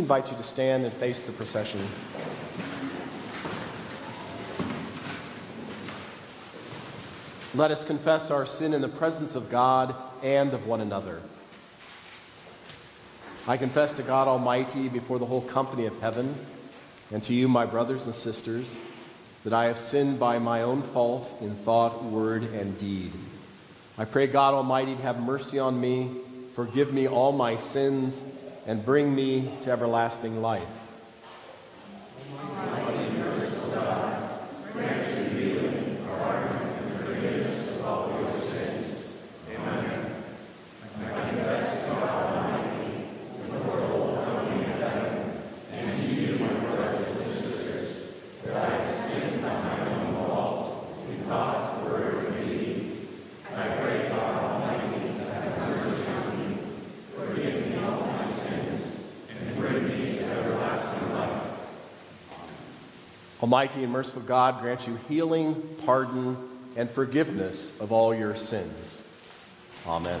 We invite you to stand and face the procession. Let us confess our sin in the presence of God and of one another. I confess to God Almighty before the whole company of heaven, and to you, my brothers and sisters, that I have sinned by my own fault in thought, word, and deed. I pray God Almighty to have mercy on me, forgive me all my sins, and bring me to everlasting life. Almighty and merciful God, grant you healing, pardon, and forgiveness of all your sins. Amen.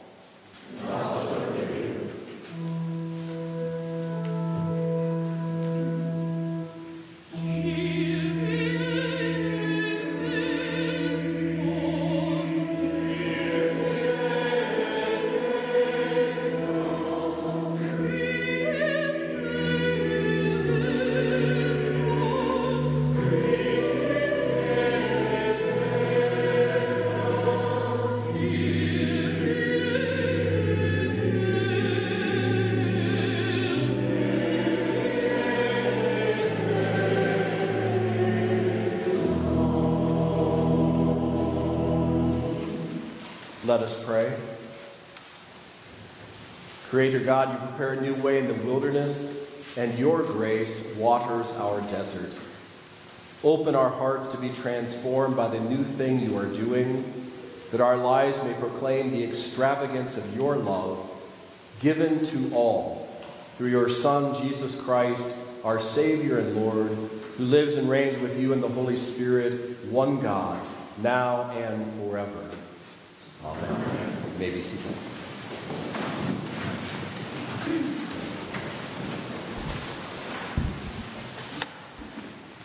Let us pray. Creator God, you prepare a new way in the wilderness, and your grace waters our desert. Open our hearts to be transformed by the new thing you are doing, that our lives may proclaim the extravagance of your love, given to all, through your Son, Jesus Christ, our Savior and Lord, who lives and reigns with you in the Holy Spirit, one God, now and forever. Amen. You may be seated.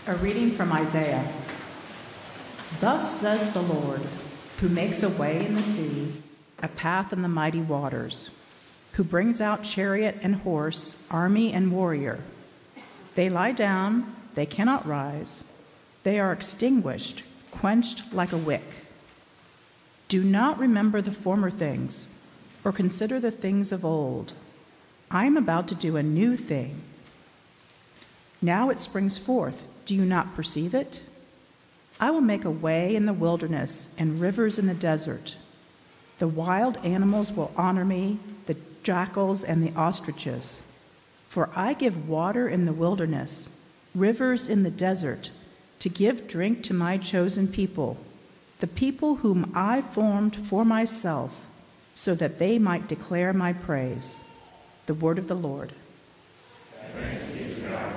A reading from Isaiah. Thus says the Lord, who makes a way in the sea, a path in the mighty waters, who brings out chariot and horse, army and warrior. They lie down, they cannot rise. They are extinguished, quenched like a wick. Do not remember the former things, or consider the things of old. I am about to do a new thing. Now it springs forth. Do you not perceive it? I will make a way in the wilderness and rivers in the desert. The wild animals will honor me, the jackals and the ostriches. For I give water in the wilderness, rivers in the desert, to give drink to my chosen people, the people whom I formed for myself, so that they might declare my praise. The word of the Lord. Thanks be to God.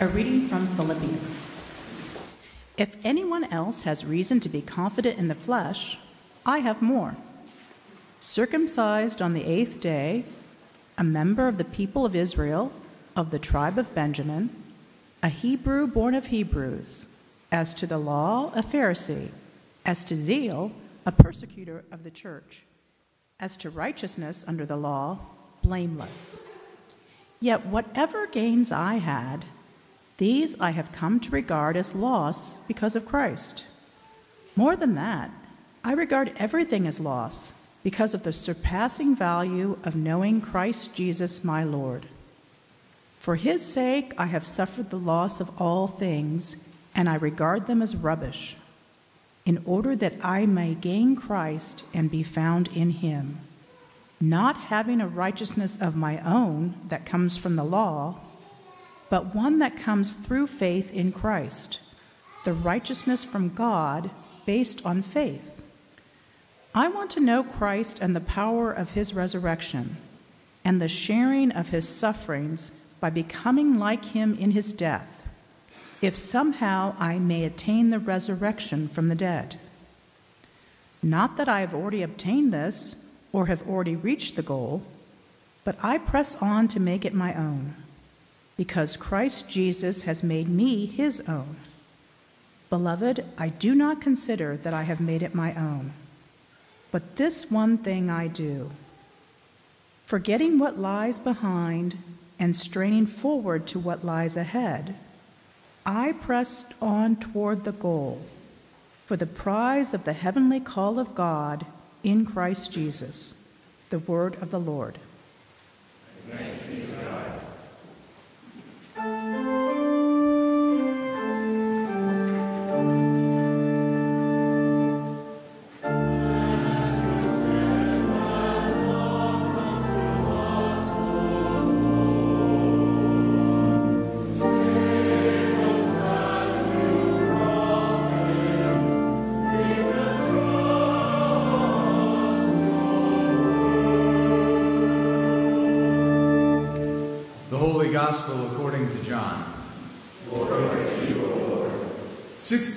A reading from Philippians. If anyone else has reason to be confident in the flesh, I have more. Circumcised on the 8th day, a member of the people of Israel, of the tribe of Benjamin, a Hebrew born of Hebrews, as to the law, a Pharisee, as to zeal, a persecutor of the church, as to righteousness under the law, blameless. Yet whatever gains I had, these I have come to regard as loss because of Christ. More than that, I regard everything as loss because of the surpassing value of knowing Christ Jesus my Lord. For his sake I have suffered the loss of all things, and I regard them as rubbish, in order that I may gain Christ and be found in him, not having a righteousness of my own that comes from the law, but one that comes through faith in Christ, the righteousness from God based on faith. I want to know Christ and the power of his resurrection, and the sharing of his sufferings by becoming like him in his death, if somehow I may attain the resurrection from the dead. Not that I have already obtained this, or have already reached the goal, but I press on to make it my own, because Christ Jesus has made me his own. Beloved, I do not consider that I have made it my own, but this one thing I do, forgetting what lies behind and straining forward to what lies ahead, I pressed on toward the goal for the prize of the heavenly call of God in Christ Jesus, the word of the Lord. Thanks be to God. Gospel according to John. Glory to you, O Lord. 6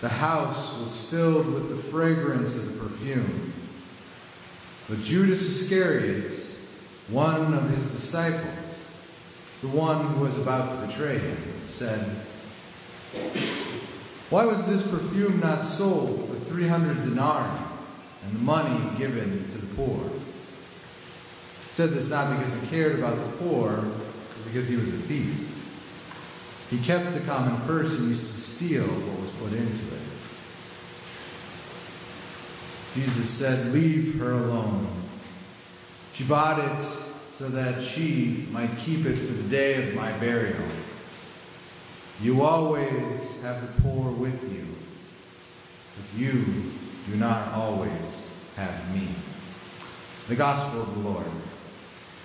The house was filled with the fragrance of the perfume. But Judas Iscariot, one of his disciples, the one who was about to betray him, said, "Why was this perfume not sold for 300 denarii and the money given to the poor?" He said this not because he cared about the poor, because he was a thief. He kept the common purse and used to steal what was put into it. Jesus said, "Leave her alone. She bought it so that she might keep it for the day of my burial. You always have the poor with you, but you do not always have me." The Gospel of the Lord.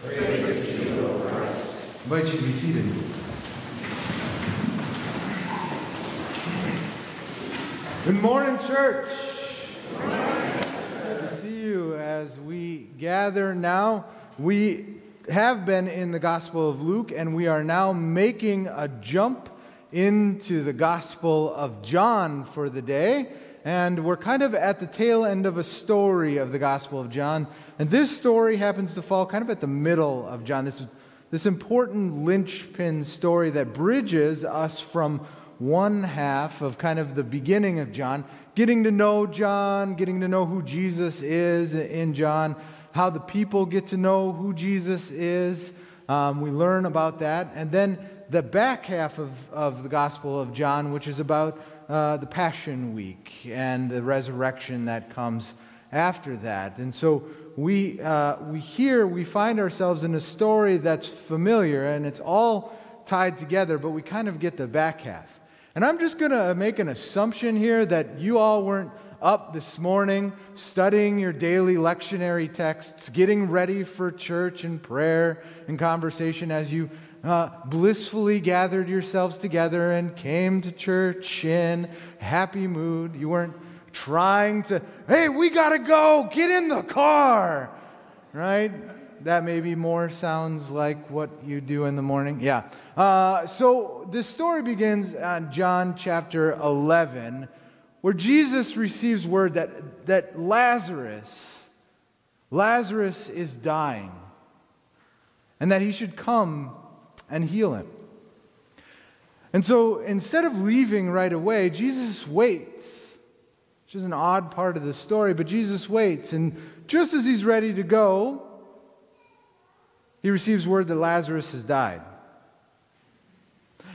Praise to you, O Christ. I invite you to be seated. Good morning, church. Good morning. Good to see you as we gather now. We have been in the Gospel of Luke, and we are now making a jump into the Gospel of John for the day. And we're kind of at the tail end of a story of the Gospel of John. And this story happens to fall kind of at the middle of John. This important linchpin story that bridges us from one half of kind of the beginning of John, getting to know who Jesus is in John, how the people get to know who Jesus is. We learn about that. And then the back half of the Gospel of John, which is about the Passion Week and the resurrection that comes after that. And so we find ourselves in a story that's familiar, and it's all tied together, but we kind of get the back half. And I'm just going to make an assumption here that you all weren't up this morning studying your daily lectionary texts, getting ready for church and prayer and conversation as you blissfully gathered yourselves together and came to church in happy mood. You weren't trying to, hey, we got to go, get in the car, right? That maybe more sounds like what you do in the morning. Yeah. So the story begins on John chapter 11, where Jesus receives word that Lazarus is dying and that he should come and heal him. And so instead of leaving right away, Jesus waits, which is an odd part of the story, but Jesus waits. And just as he's ready to go, he receives word that Lazarus has died.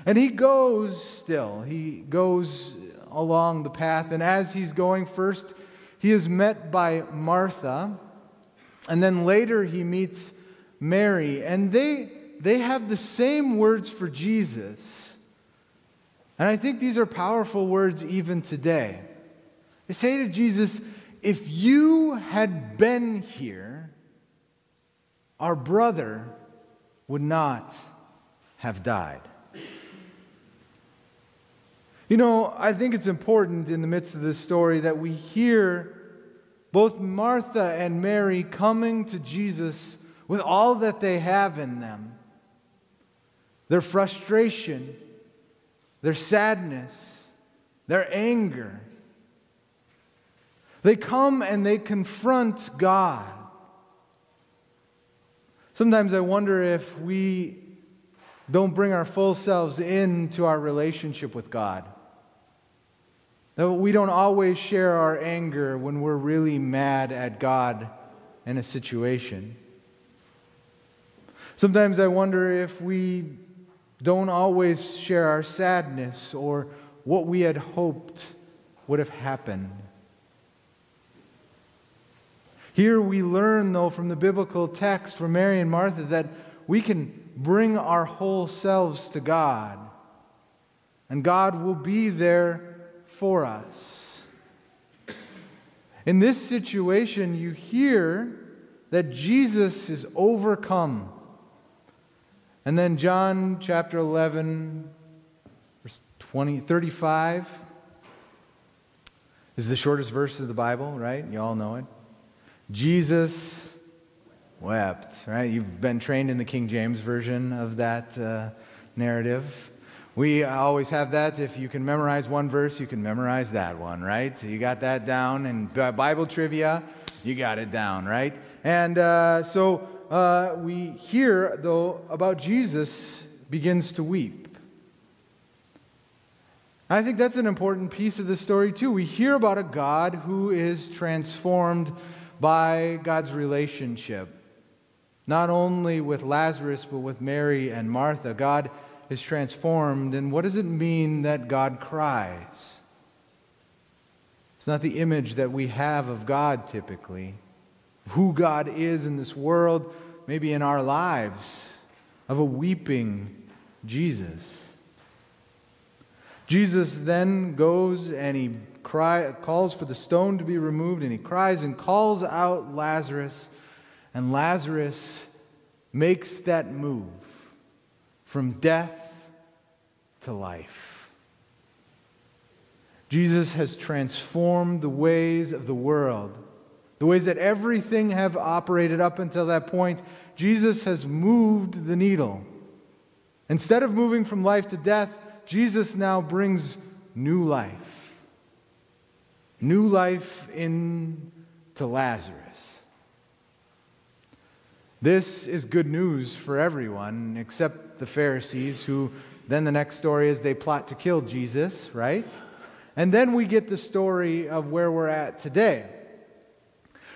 And he goes still. He goes along the path. And as he's going, first he is met by Martha. And then later he meets Mary. And they have the same words for Jesus. And I think these are powerful words even today. They say to Jesus, if you had been here, our brother would not have died. You know, I think it's important in the midst of this story that we hear both Martha and Mary coming to Jesus with all that they have in them. Their frustration, their sadness, their anger. They come and they confront God. Sometimes I wonder if we don't bring our full selves into our relationship with God. That we don't always share our anger when we're really mad at God in a situation. Sometimes I wonder if we don't always share our sadness or what we had hoped would have happened. Here we learn, though, from the biblical text from Mary and Martha that we can bring our whole selves to God, and God will be there for us. In this situation, you hear that Jesus is overcome. And then John chapter 11, verse 35 is the shortest verse of the Bible, right? You all know it. Jesus wept, right? You've been trained in the King James version of that narrative. We always have that. If you can memorize one verse, you can memorize that one, right? You got that down. And Bible trivia, you got it down, right? And we hear, though, about Jesus begins to weep. I think that's an important piece of the story, too. We hear about a God who is transformed by God's relationship, not only with Lazarus, but with Mary and Martha. God is transformed. And what does it mean that God cries? It's not the image that we have of God typically. Who God is in this world, maybe in our lives, of a weeping Jesus. Jesus then goes and he calls for the stone to be removed, and he cries and calls out Lazarus, and Lazarus makes that move from death to life. Jesus has transformed the ways of the world. The ways that everything have operated up until that point, Jesus has moved the needle. Instead of moving from life to death, Jesus now brings new life. New life into Lazarus. This is good news for everyone, except the Pharisees, who then the next story is they plot to kill Jesus, right? And then we get the story of where we're at today,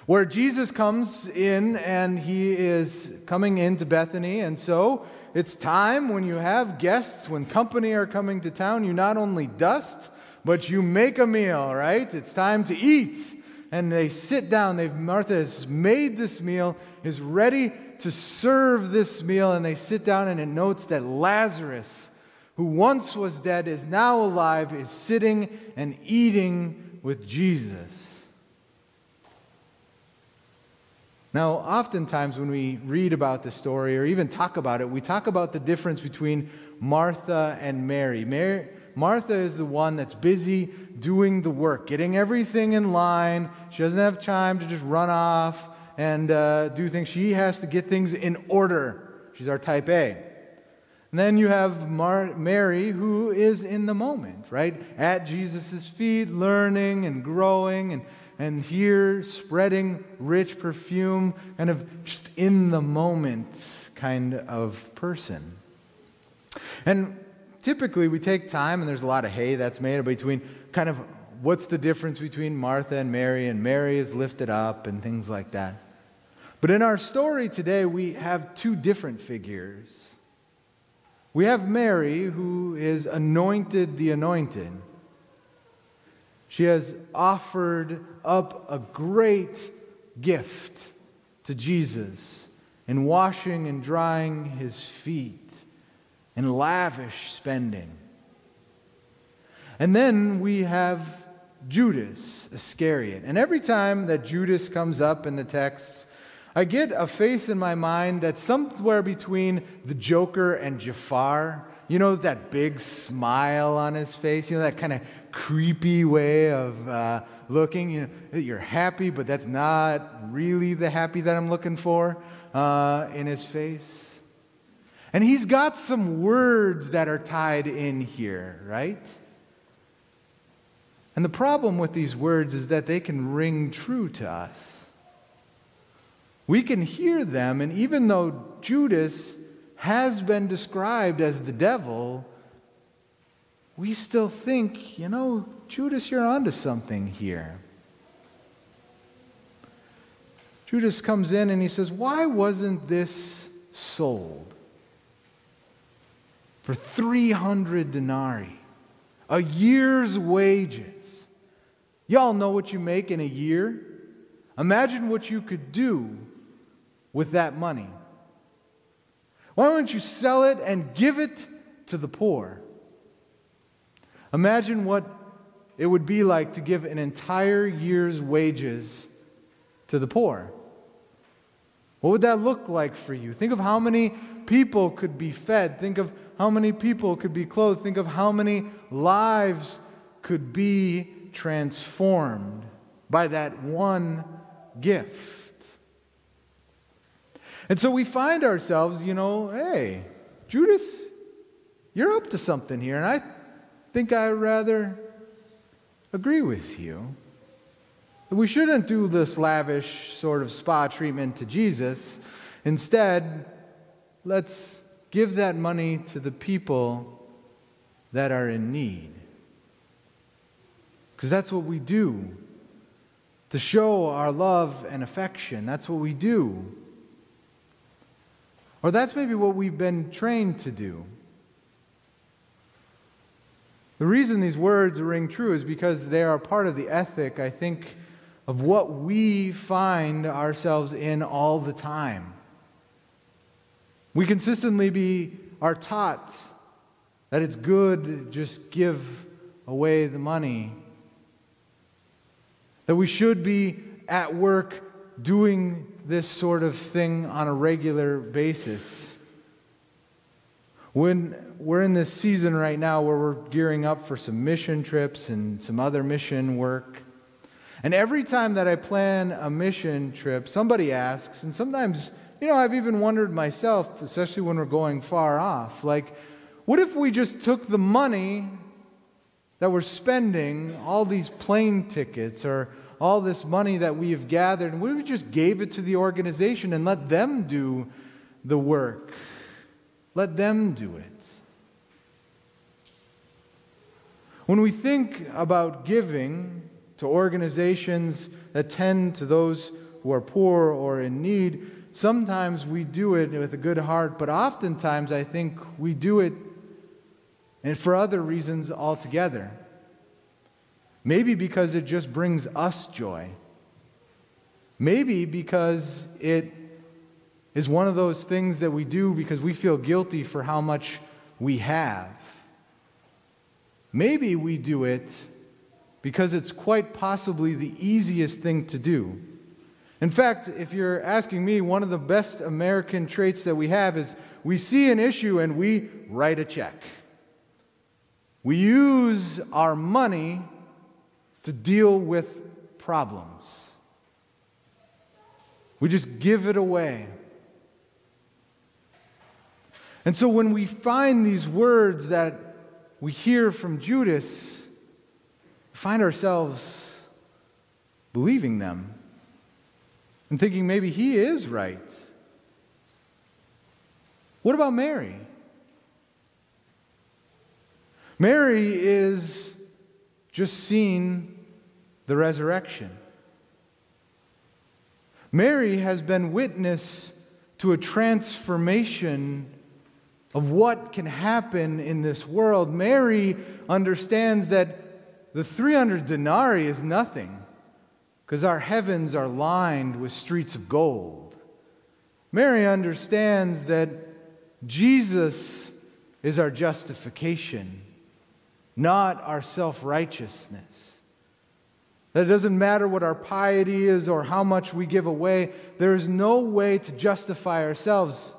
where Jesus comes in and he is coming into Bethany. And so it's time when you have guests, when company are coming to town, you not only dust, but you make a meal, right? It's time to eat. and they sit down. Martha has made this meal, is ready to serve this meal, and they sit down, and it notes that Lazarus, who once was dead, is now alive, is sitting and eating with Jesus. Now, oftentimes when we read about the story or even talk about it, we talk about the difference between Martha and Mary. Martha is the one that's busy doing the work, getting everything in line. She doesn't have time to just run off and do things. She has to get things in order. She's our type A. And then you have Mary, who is in the moment, right? At Jesus' feet, learning and growing and here spreading rich perfume, kind of just in the moment kind of person. And typically we take time, and there's a lot of hay that's made between kind of what's the difference between Martha and Mary is lifted up and things like that. But in our story today, we have two different figures. We have Mary, who is anointed the anointed. She has offered up a great gift to Jesus in washing and drying his feet and lavish spending. And then we have Judas Iscariot. And every time that Judas comes up in the texts, I get a face in my mind that's somewhere between the Joker and Jafar. You know, that big smile on his face, you know, that kind of creepy way of looking. You know, you're happy, but that's not really the happy that I'm looking for in his face. And he's got some words that are tied in here, right? And the problem with these words is that they can ring true to us. We can hear them, and even though Judas has been described as the devil, we still think, you know, Judas, you're onto something here. Judas comes in and he says, why wasn't this sold for 300 denarii, a year's wages? Y'all know what you make in a year. Imagine what you could do with that money. Why wouldn't you sell it and give it to the poor? Imagine what it would be like to give an entire year's wages to the poor. What would that look like for you? Think of how many people could be fed. Think of how many people could be clothed. Think of how many lives could be transformed by that one gift. And so we find ourselves, you know, hey, Judas, you're up to something here, and I think I rather agree with you. We shouldn't do this lavish sort of spa treatment to Jesus. Instead, let's give that money to the people that are in need. Because that's what we do, to show our love and affection. That's what we do. Or that's maybe what we've been trained to do. The reason these words ring true is because they are part of the ethic, I think, of what we find ourselves in all the time. We consistently are taught that it's good to just give away the money, that we should be at work doing this sort of thing on a regular basis. When we're in this season right now where we're gearing up for some mission trips and some other mission work, and every time that I plan a mission trip, somebody asks, and sometimes, you know, I've even wondered myself, especially when we're going far off, like, what if we just took the money that we're spending, all these plane tickets or all this money that we have gathered, and we just gave it to the organization and let them do the work. Let them do it. When we think about giving to organizations that tend to those who are poor or in need, sometimes we do it with a good heart, but oftentimes I think we do it and for other reasons altogether. Maybe because it just brings us joy. Maybe because it is one of those things that we do because we feel guilty for how much we have. Maybe we do it because it's quite possibly the easiest thing to do. In fact, if you're asking me, one of the best American traits that we have is we see an issue and we write a check. We use our money to deal with problems. We just give it away. And so when we find these words that we hear from Judas, we find ourselves believing them and thinking maybe he is right. What about Mary? Mary is just seeing the resurrection. Mary has been witness to a transformation of what can happen in this world. Mary understands that the 300 denarii is nothing because our heavens are lined with streets of gold. Mary understands that Jesus is our justification, not our self-righteousness. That it doesn't matter what our piety is or how much we give away. There is no way to justify ourselves.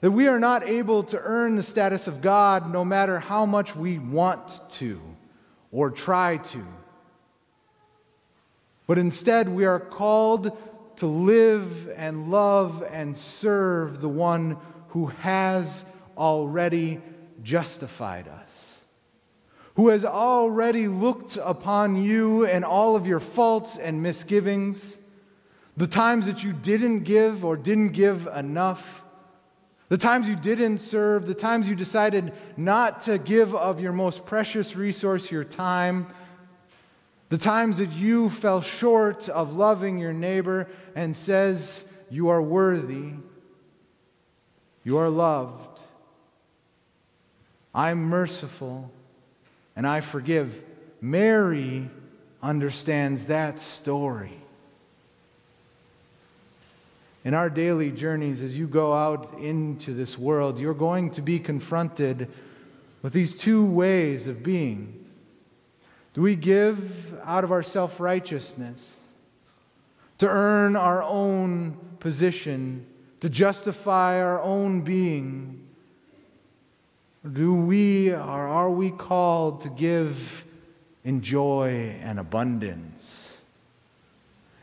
That we are not able to earn the status of God no matter how much we want to or try to. But instead, we are called to live and love and serve the one who has already justified us, who has already looked upon you and all of your faults and misgivings, the times that you didn't give or didn't give enough, the times you didn't serve, the times you decided not to give of your most precious resource, your time, the times that you fell short of loving your neighbor, and says, you are worthy, you are loved, I'm merciful, and I forgive. Mary understands that story. In our daily journeys, as you go out into this world, you're going to be confronted with these two ways of being. Do we give out of our self-righteousness to earn our own position, to justify our own being? Are we called to give in joy and abundance,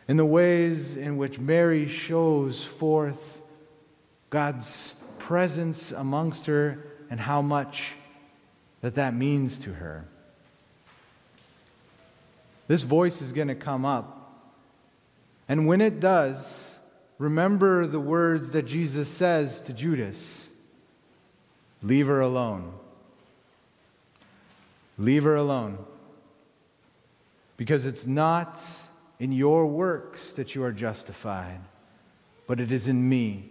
in the ways in which Mary shows forth God's presence amongst her and how much that means to her? This voice is going to come up. And when it does, remember the words that Jesus says to Judas. Leave her alone. Leave her alone. Because it's not in your works that you are justified, but it is in me.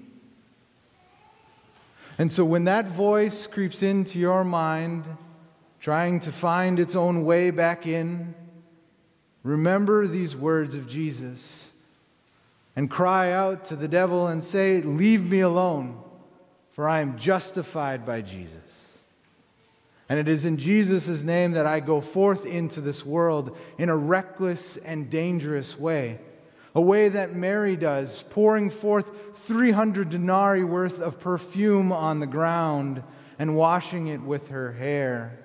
And so when that voice creeps into your mind, trying to find its own way back in, remember these words of Jesus and cry out to the devil and say, leave me alone, for I am justified by Jesus. And it is in Jesus' name that I go forth into this world in a reckless and dangerous way, a way that Mary does, pouring forth 300 denarii worth of perfume on the ground and washing it with her hair.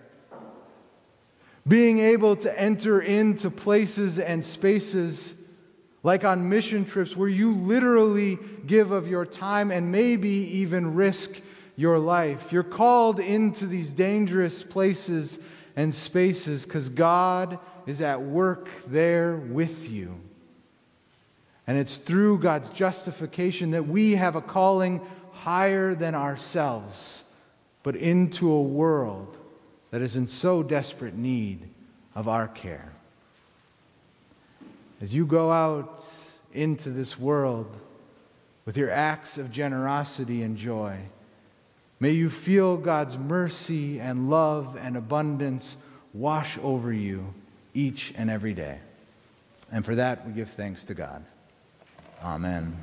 Being able to enter into places and spaces like on mission trips where you literally give of your time and maybe even risk your life. You're called into these dangerous places and spaces because God is at work there with you. And it's through God's justification that we have a calling higher than ourselves, but into a world that is in so desperate need of our care. As you go out into this world with your acts of generosity and joy, may you feel God's mercy and love and abundance wash over you each and every day. And for that, we give thanks to God. Amen.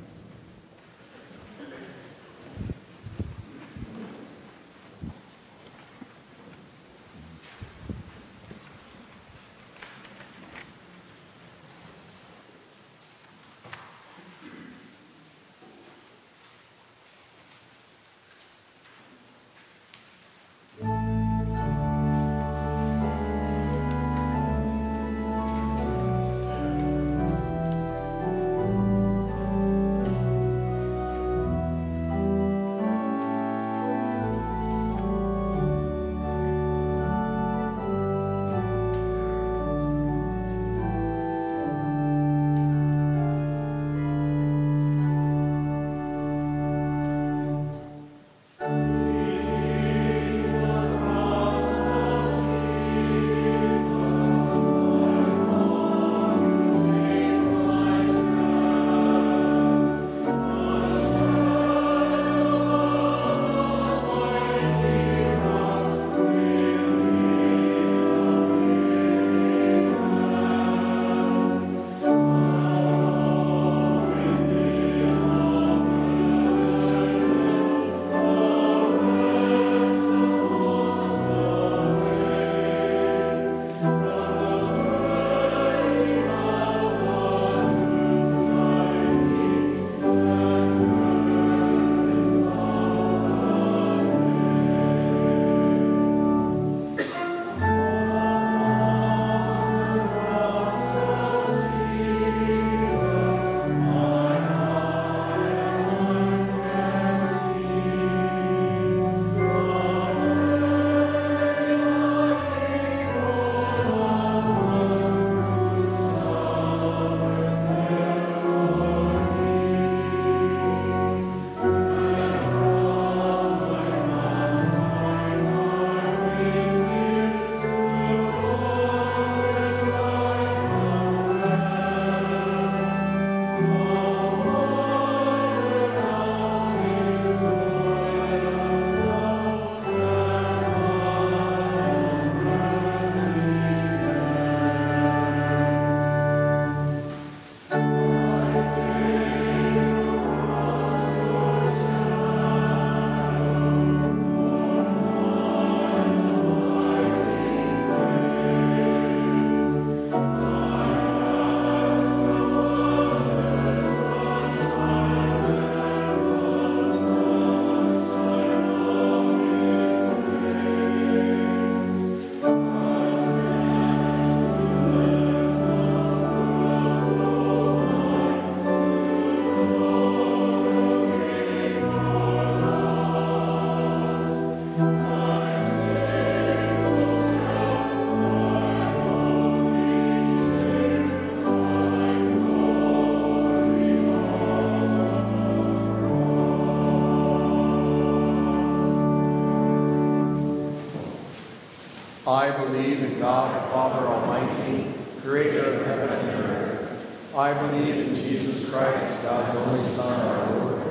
I believe in God, the Father Almighty, creator of heaven and earth. I believe in Jesus Christ, God's only Son, our Lord,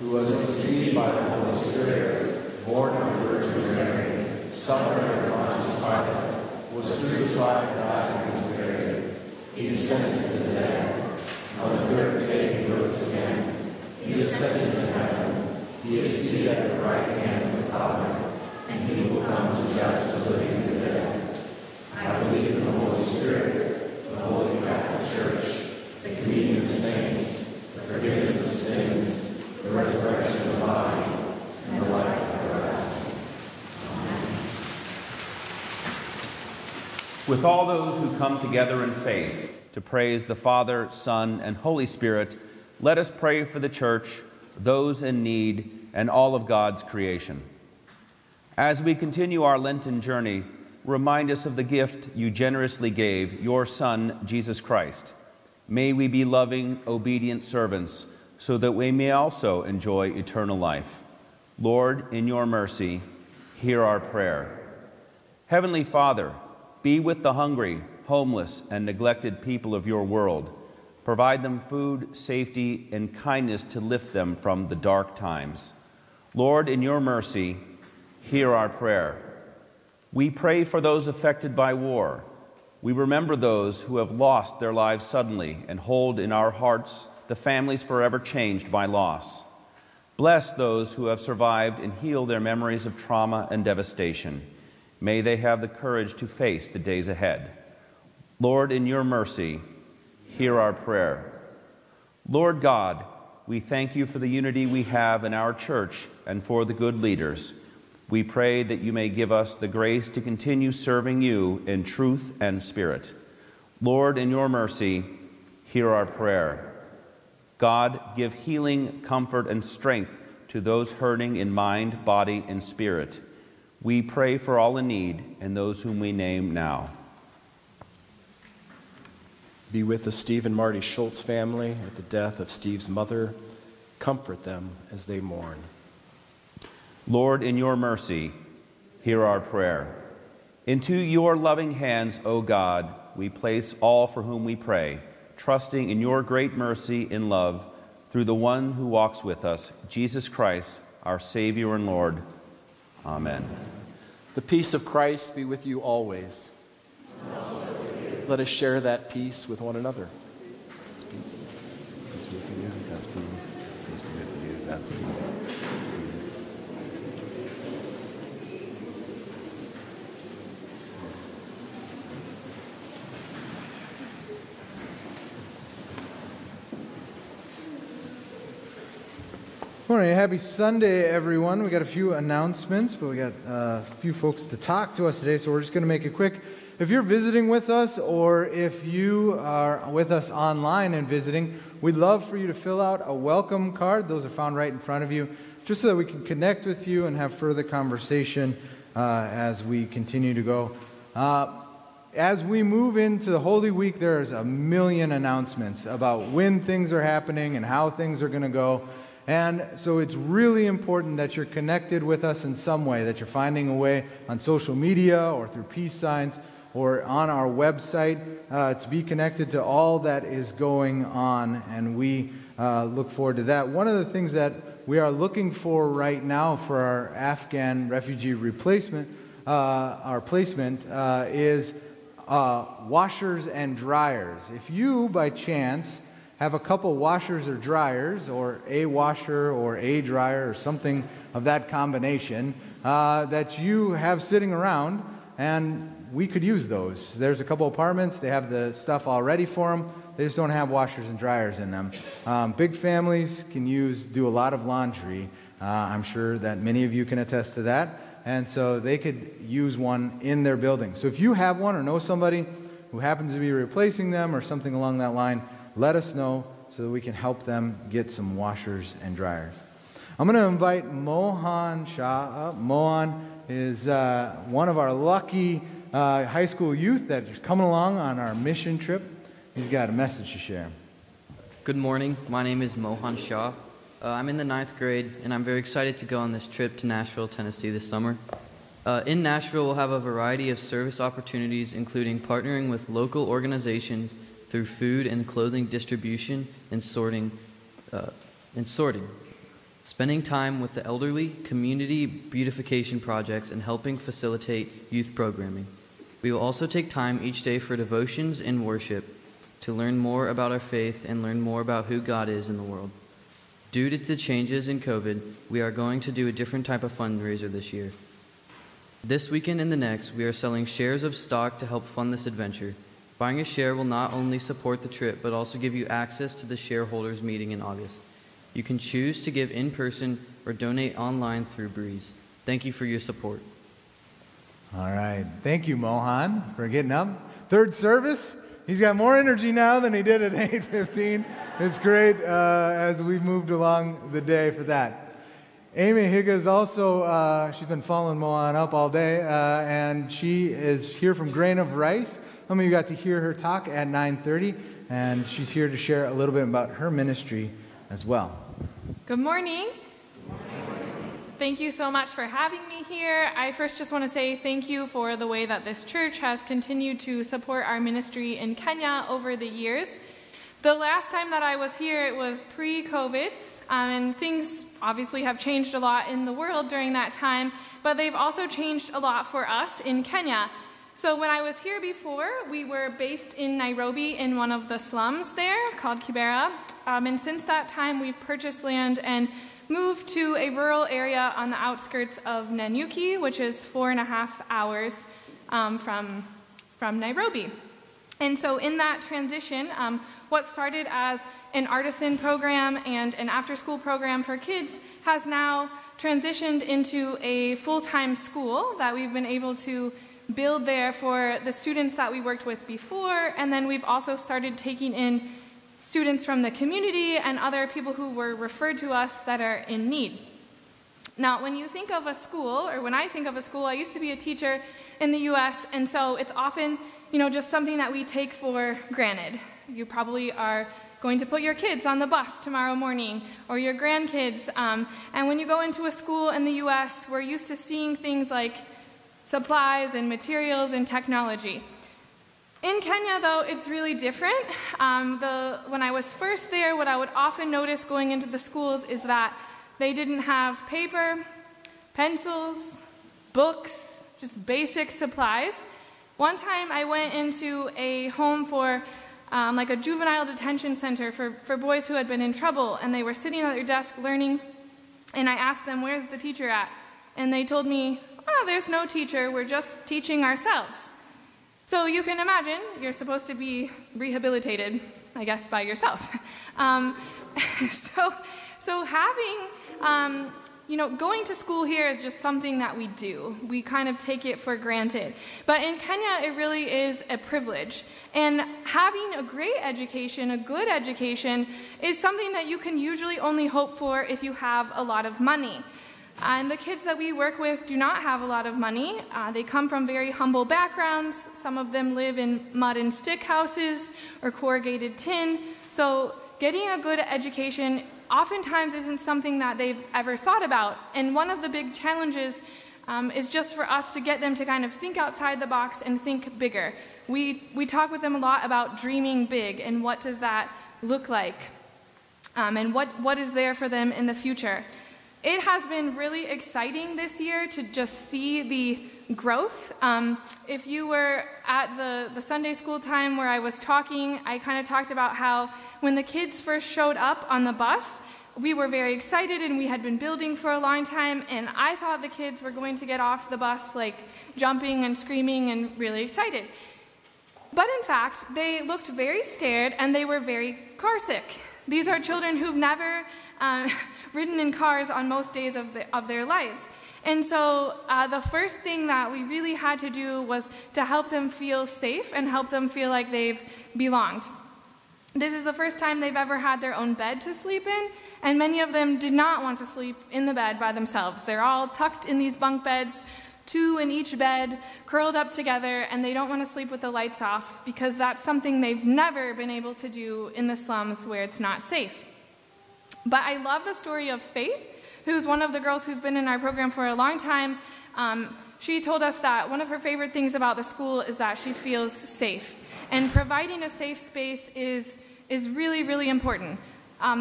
who was conceived by the Holy Spirit, born of the Virgin Mary, suffered under Pontius Pilate, was crucified, died, and was buried. He descended to the dead. On the third day he rose again. He ascended to heaven. He is seated at the right hand of the Father, and he will come to judge the living and the dead. I believe in the Holy Spirit, the Holy Catholic Church, the communion of saints, the forgiveness of sins, the resurrection of the body, and the life everlasting. Amen. With all those who come together in faith to praise the Father, Son, and Holy Spirit, let us pray for the Church, those in need, and all of God's creation. As we continue our Lenten journey, remind us of the gift you generously gave your Son, Jesus Christ. May we be loving, obedient servants, so that we may also enjoy eternal life. Lord, in your mercy, hear our prayer. Heavenly Father, be with the hungry, homeless, and neglected people of your world. Provide them food, safety, and kindness to lift them from the dark times. Lord, in your mercy, hear our prayer. We pray for those affected by war. We remember those who have lost their lives suddenly and hold in our hearts the families forever changed by loss. Bless those who have survived and heal their memories of trauma and devastation. May they have the courage to face the days ahead. Lord, in your mercy, hear our prayer. Lord God, we thank you for the unity we have in our church and for the good leaders. We pray that you may give us the grace to continue serving you in truth and spirit. Lord, in your mercy, hear our prayer. God, give healing, comfort, and strength to those hurting in mind, body, and spirit. We pray for all in need and those whom we name now. Be with the Steve and Marty Schultz family at the death of Steve's mother. Comfort them as they mourn. Lord, in your mercy, hear our prayer. Into your loving hands, O God, we place all for whom we pray, trusting in your great mercy and love through the one who walks with us, Jesus Christ, our Savior and Lord. Amen. The peace of Christ be with you always. Let us share that peace with one another. Peace. Peace be with you. God's peace. Peace be with you. God's peace. Peace. Morning. Happy Sunday, everyone. We got a few announcements, but we got a few folks to talk to us today, so we're just going to make it quick. If you're visiting with us or if you are with us online and visiting, we'd love for you to fill out a welcome card. Those are found right in front of you, just so that we can connect with you and have further conversation as we continue to go. As we move into the Holy Week, there's a million announcements about when things are happening and how things are going to go. And so it's really important that you're connected with us in some way, that you're finding a way on social media or through peace signs, or on our website to be connected to all that is going on, and we look forward to that. One of the things that we are looking for right now for our Afghan refugee replacement, is washers and dryers. If you, by chance, have a couple washers or dryers, or a washer or a dryer or something of that combination that you have sitting around, and we could use those. There's a couple apartments, they have the stuff already for them, they just don't have washers and dryers in them. Big families can do a lot of laundry. I'm sure that many of you can attest to that. And so they could use one in their building. So if you have one or know somebody who happens to be replacing them or something along that line, let us know so that we can help them get some washers and dryers. I'm gonna invite Mohan Shah up. Mohan is one of our lucky high school youth that is coming along on our mission trip. He's got a message to share. Good morning. My name is Mohan Shah. I'm in the 9th grade, and I'm very excited to go on this trip to Nashville, Tennessee this summer. In Nashville, we'll have a variety of service opportunities, including partnering with local organizations through food and clothing distribution and sorting. Spending time with the elderly, community beautification projects, and helping facilitate youth programming. We will also take time each day for devotions and worship to learn more about our faith and learn more about who God is in the world. Due to the changes in COVID, we are going to do a different type of fundraiser this year. This weekend and the next, we are selling shares of stock to help fund this adventure. Buying a share will not only support the trip, but also give you access to the shareholders meeting in August. You can choose to give in person or donate online through Breeze. Thank you for your support. All right. Thank you, Mohan, for getting up. Third service. He's got more energy now than he did at 8:15. It's great as we've moved along the day for that. Amy Higa is also, she's been following Mohan up all day, and she is here from Grain of Rice. Some of you got to hear her talk at 9:30, and she's here to share a little bit about her ministry as well. Good morning. Thank you so much for having me here. I first just want to say thank you for the way that this church has continued to support our ministry in Kenya over the years. The last time that I was here, it was pre-COVID, and things obviously have changed a lot in the world during that time, but they've also changed a lot for us in Kenya. So when I was here before, we were based in Nairobi in one of the slums there called Kibera, And since that time, we've purchased land and moved to a rural area on the outskirts of Nanyuki, which is 4.5 hours from Nairobi. And so in that transition, what started as an artisan program and an after-school program for kids has now transitioned into a full-time school that we've been able to build there for the students that we worked with before, and then we've also started taking in students from the community and other people who were referred to us that are in need. Now, when you think of a school, or when I think of a school, I used to be a teacher in the US, and so it's often, you know, just something that we take for granted. You probably are going to put your kids on the bus tomorrow morning, or your grandkids, and when you go into a school in the US, we're used to seeing things like supplies and materials and technology. In Kenya, though, it's really different. When I was first there, what I would often notice going into the schools is that they didn't have paper, pencils, books, just basic supplies. One time I went into a home for like a juvenile detention center for boys who had been in trouble, and they were sitting at their desk learning, and I asked them, "Where's the teacher at?" And they told me, "Oh, there's no teacher, we're just teaching ourselves." So you can imagine, you're supposed to be rehabilitated, I guess, by yourself. So having, you know, going to school here is just something that we do. We kind of take it for granted. But in Kenya, it really is a privilege. And having a great education, a good education, is something that you can usually only hope for if you have a lot of money. And the kids that we work with do not have a lot of money. They come from very humble backgrounds. Some of them live in mud and stick houses or corrugated tin. So getting a good education oftentimes isn't something that they've ever thought about. And one of the big challenges is just for us to get them to kind of think outside the box and think bigger. We talk with them a lot about dreaming big and what does that look like, and what is there for them in the future. It has been really exciting this year to just see the growth. If you were at the Sunday school time where I was talking, I kind of talked about how when the kids first showed up on the bus, we were very excited and we had been building for a long time, and I thought the kids were going to get off the bus like jumping and screaming and really excited. But in fact, they looked very scared and they were very car sick. These are children who've never ridden in cars on most days of their lives. And so the first thing that we really had to do was to help them feel safe and help them feel like they've belonged. This is the first time they've ever had their own bed to sleep in, and many of them did not want to sleep in the bed by themselves. They're all tucked in these bunk beds, 2 in each bed, curled up together, and they don't want to sleep with the lights off because that's something they've never been able to do in the slums where it's not safe. But I love the story of Faith, who's one of the girls who's been in our program for a long time. She told us that one of her favorite things about the school is that she feels safe. And providing a safe space is really, really important.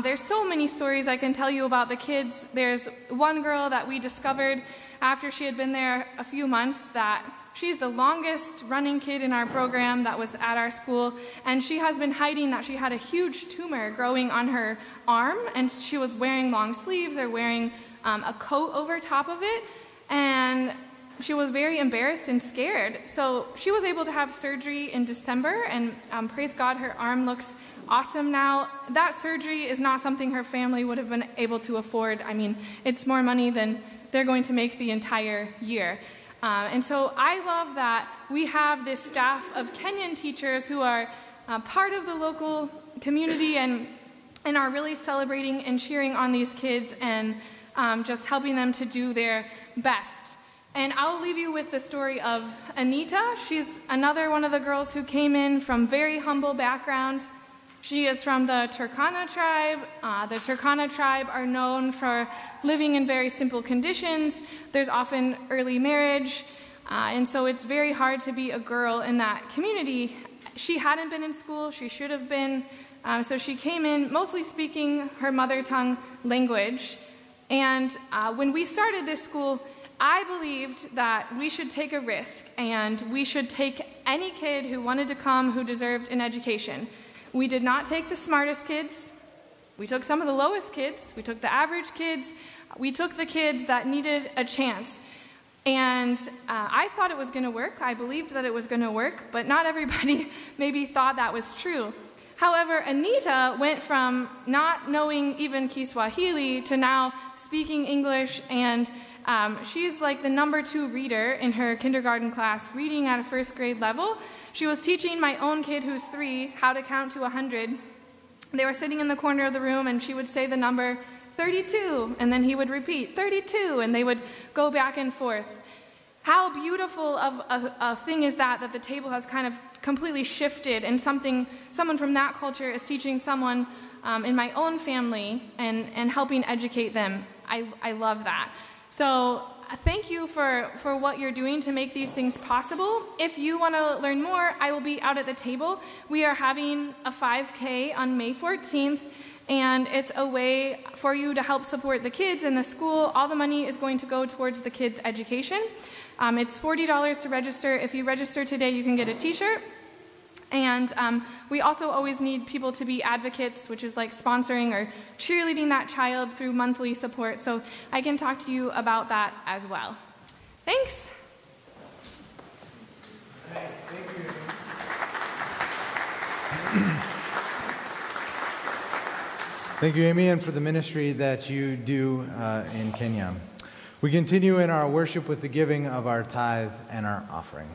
There's so many stories I can tell you about the kids. There's one girl that we discovered after she had been there a few months that she's the longest running kid in our program that was at our school, and she has been hiding that she had a huge tumor growing on her arm, and she was wearing long sleeves or wearing a coat over top of it, and she was very embarrassed and scared. So she was able to have surgery in December, and praise God, her arm looks awesome now. That surgery is not something her family would have been able to afford. I mean, it's more money than they're going to make the entire year. And so I love that we have this staff of Kenyan teachers who are part of the local community and are really celebrating and cheering on these kids and just helping them to do their best. And I'll leave you with the story of Anita. She's another one of the girls who came in from very humble background. She is from the Turkana tribe. The Turkana tribe are known for living in very simple conditions. There's often early marriage, and so it's very hard to be a girl in that community. She hadn't been in school, she should have been, so she came in mostly speaking her mother tongue language. And when we started this school, I believed that we should take a risk and we should take any kid who wanted to come who deserved an education. We did not take the smartest kids. We took some of the lowest kids, we took the average kids, we took the kids that needed a chance. And I thought it was going to work, I believed that it was going to work, but not everybody maybe thought that was true. However, Anita went from not knowing even Kiswahili to now speaking English, and she's like the number 2 reader in her kindergarten class, reading at a first grade level. She was teaching my own kid who's 3 how to count to 100. They were sitting in the corner of the room and she would say the number 32, and then he would repeat 32, and they would go back and forth. How beautiful of a thing is that, that the table has kind of completely shifted, and someone from that culture is teaching someone in my own family and helping educate them. I love that. So thank you for what you're doing to make these things possible. If you want to learn more, I will be out at the table. We are having a 5K on May 14th, and it's a way for you to help support the kids in the school. All the money is going to go towards the kids' education. It's $40 to register. If you register today, you can get a t-shirt. And we also always need people to be advocates, which is like sponsoring or cheerleading that child through monthly support. So I can talk to you about that as well. Thanks. All right, thank you. Thank you, Amy, and for the ministry that you do in Kenya. We continue in our worship with the giving of our tithes and our offering.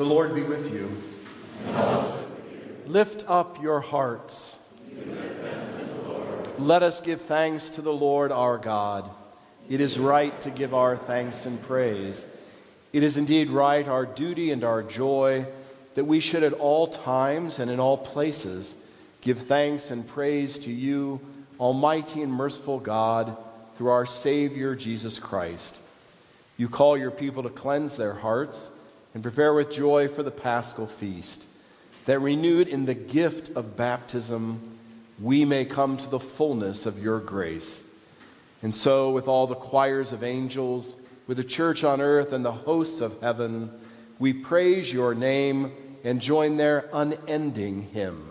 The Lord be with you. And also with you. Lift up your hearts. Let us give thanks to the Lord our God. It is right to give our thanks and praise. It is indeed right, our duty and our joy, that we should at all times and in all places give thanks and praise to you, almighty and merciful God, through our Savior, Jesus Christ. You call your people to cleanse their hearts and prepare with joy for the Paschal feast, that renewed in the gift of baptism, we may come to the fullness of your grace. And so, with all the choirs of angels, with the church on earth and the hosts of heaven, we praise your name and join their unending hymn.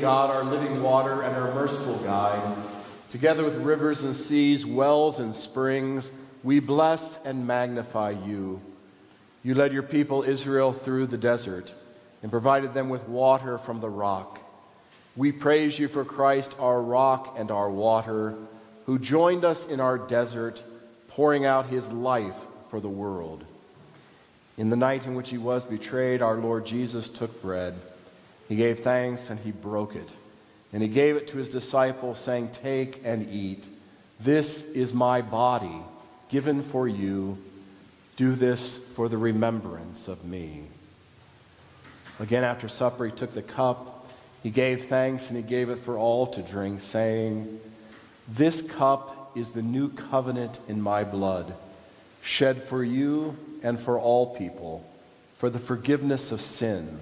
God, our living water and our merciful guide, together with rivers and seas, wells and springs, we bless and magnify you. You led your people Israel through the desert and provided them with water from the rock. We praise you for Christ, our rock and our water, who joined us in our desert, pouring out his life for the world. In the night in which he was betrayed, our Lord Jesus took bread. He gave thanks and he broke it. And he gave it to his disciples, saying, "Take and eat. This is my body, given for you. Do this for the remembrance of me." Again, after supper, he took the cup. He gave thanks and he gave it for all to drink, saying, "This cup is the new covenant in my blood, shed for you and for all people, for the forgiveness of sin.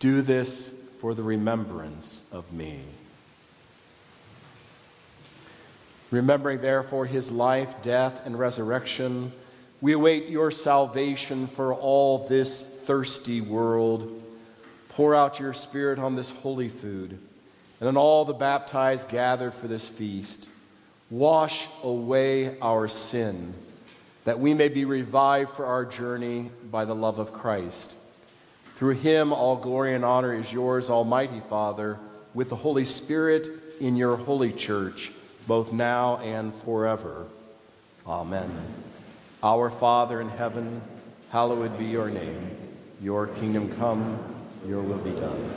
Do this for the remembrance of me." Remembering, therefore, his life, death, and resurrection, we await your salvation for all this thirsty world. Pour out your Spirit on this holy food and on all the baptized gathered for this feast. Wash away our sin, that we may be revived for our journey by the love of Christ. Through him, all glory and honor is yours, Almighty Father, with the Holy Spirit in your holy church, both now and forever. Amen. Our Father in heaven, hallowed be your name. Your kingdom come, your will be done.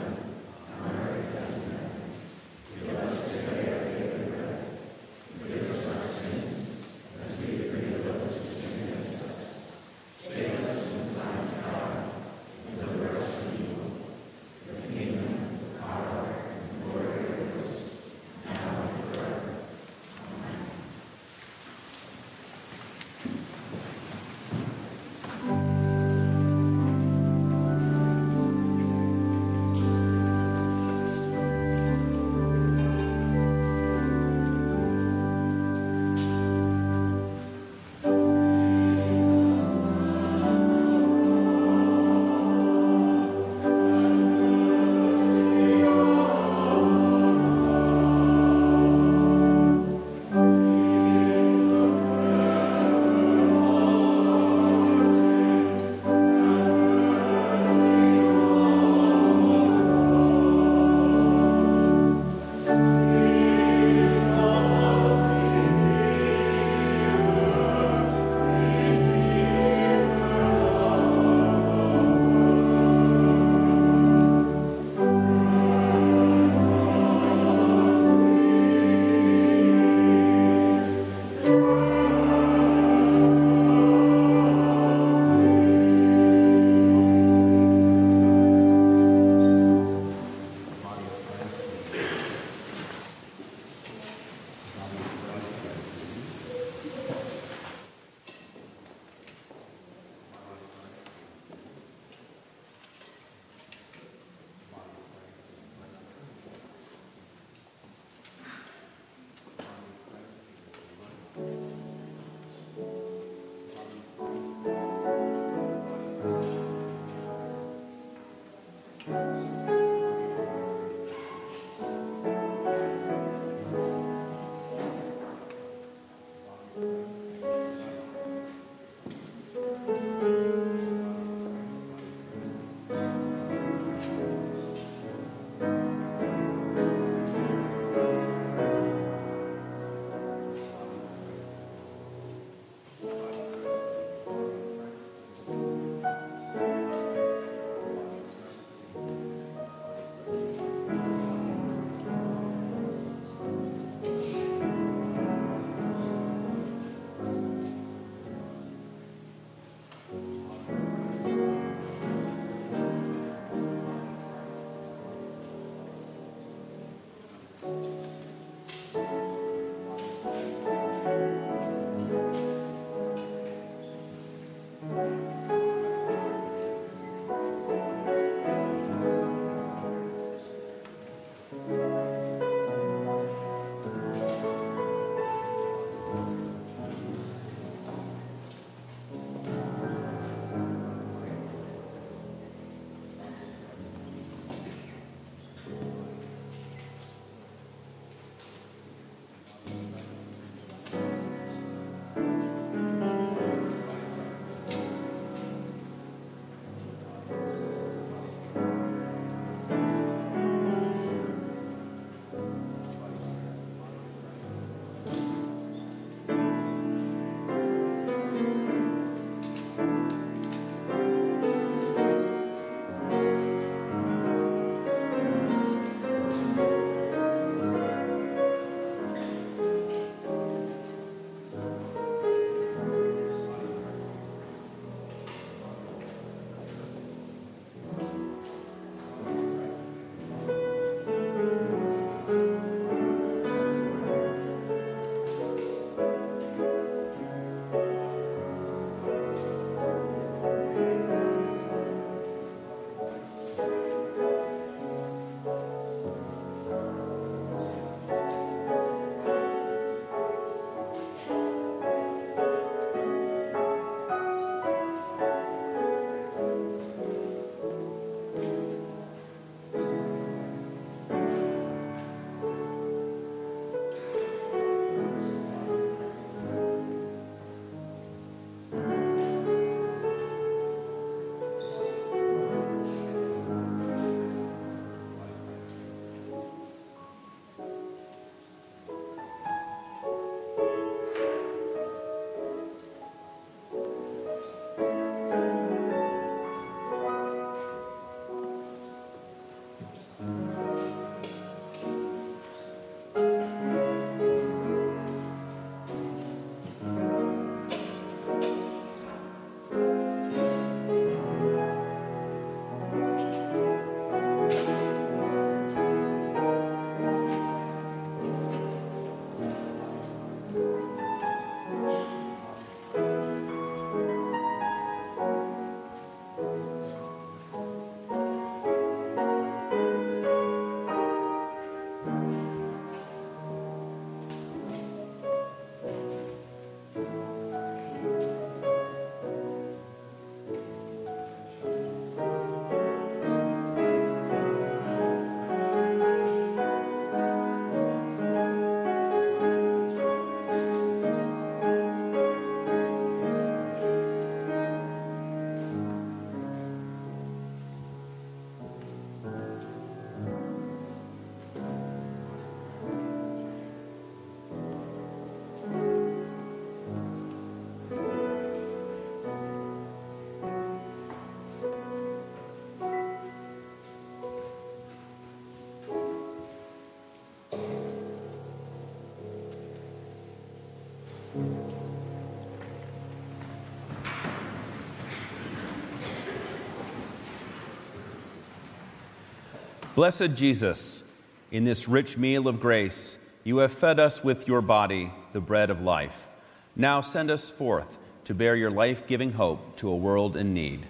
Blessed Jesus, in this rich meal of grace, you have fed us with your body, the bread of life. Now send us forth to bear your life-giving hope to a world in need.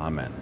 Amen.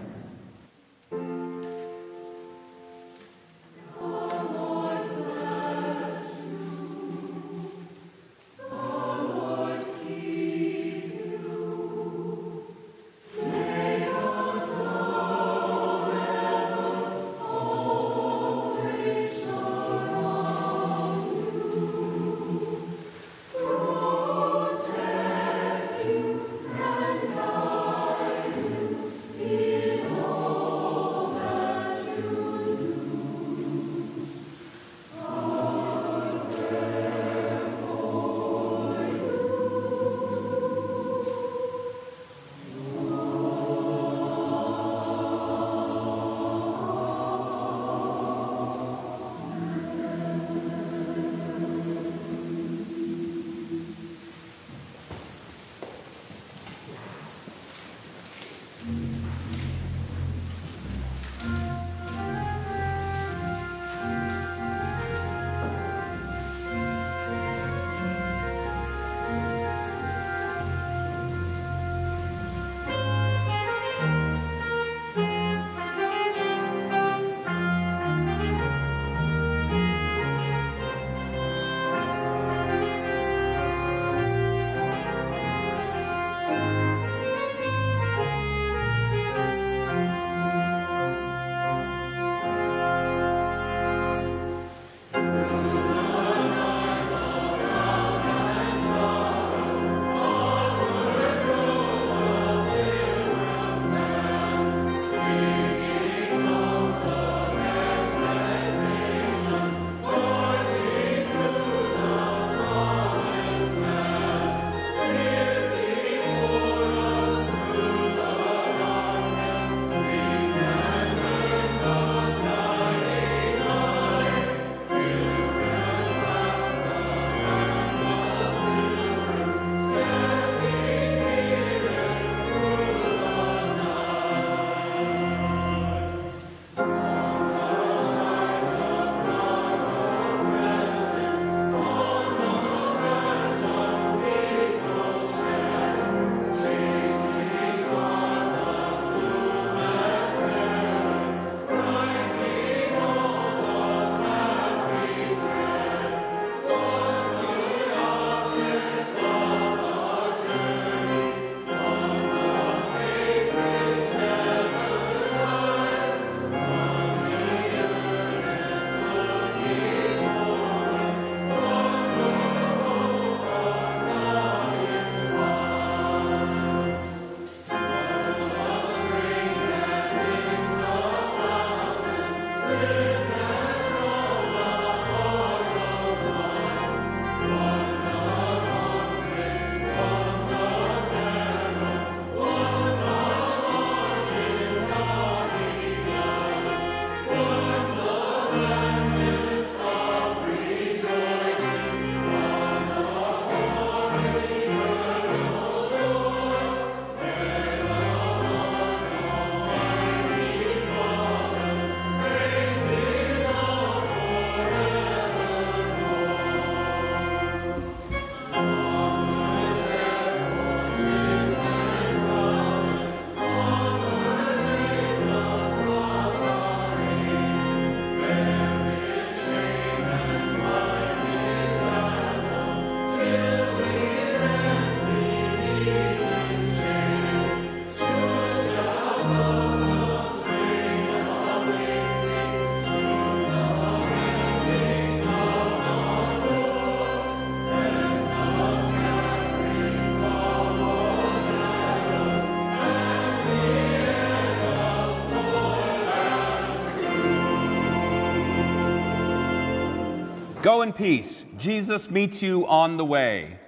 Go in peace. Jesus meets you on the way.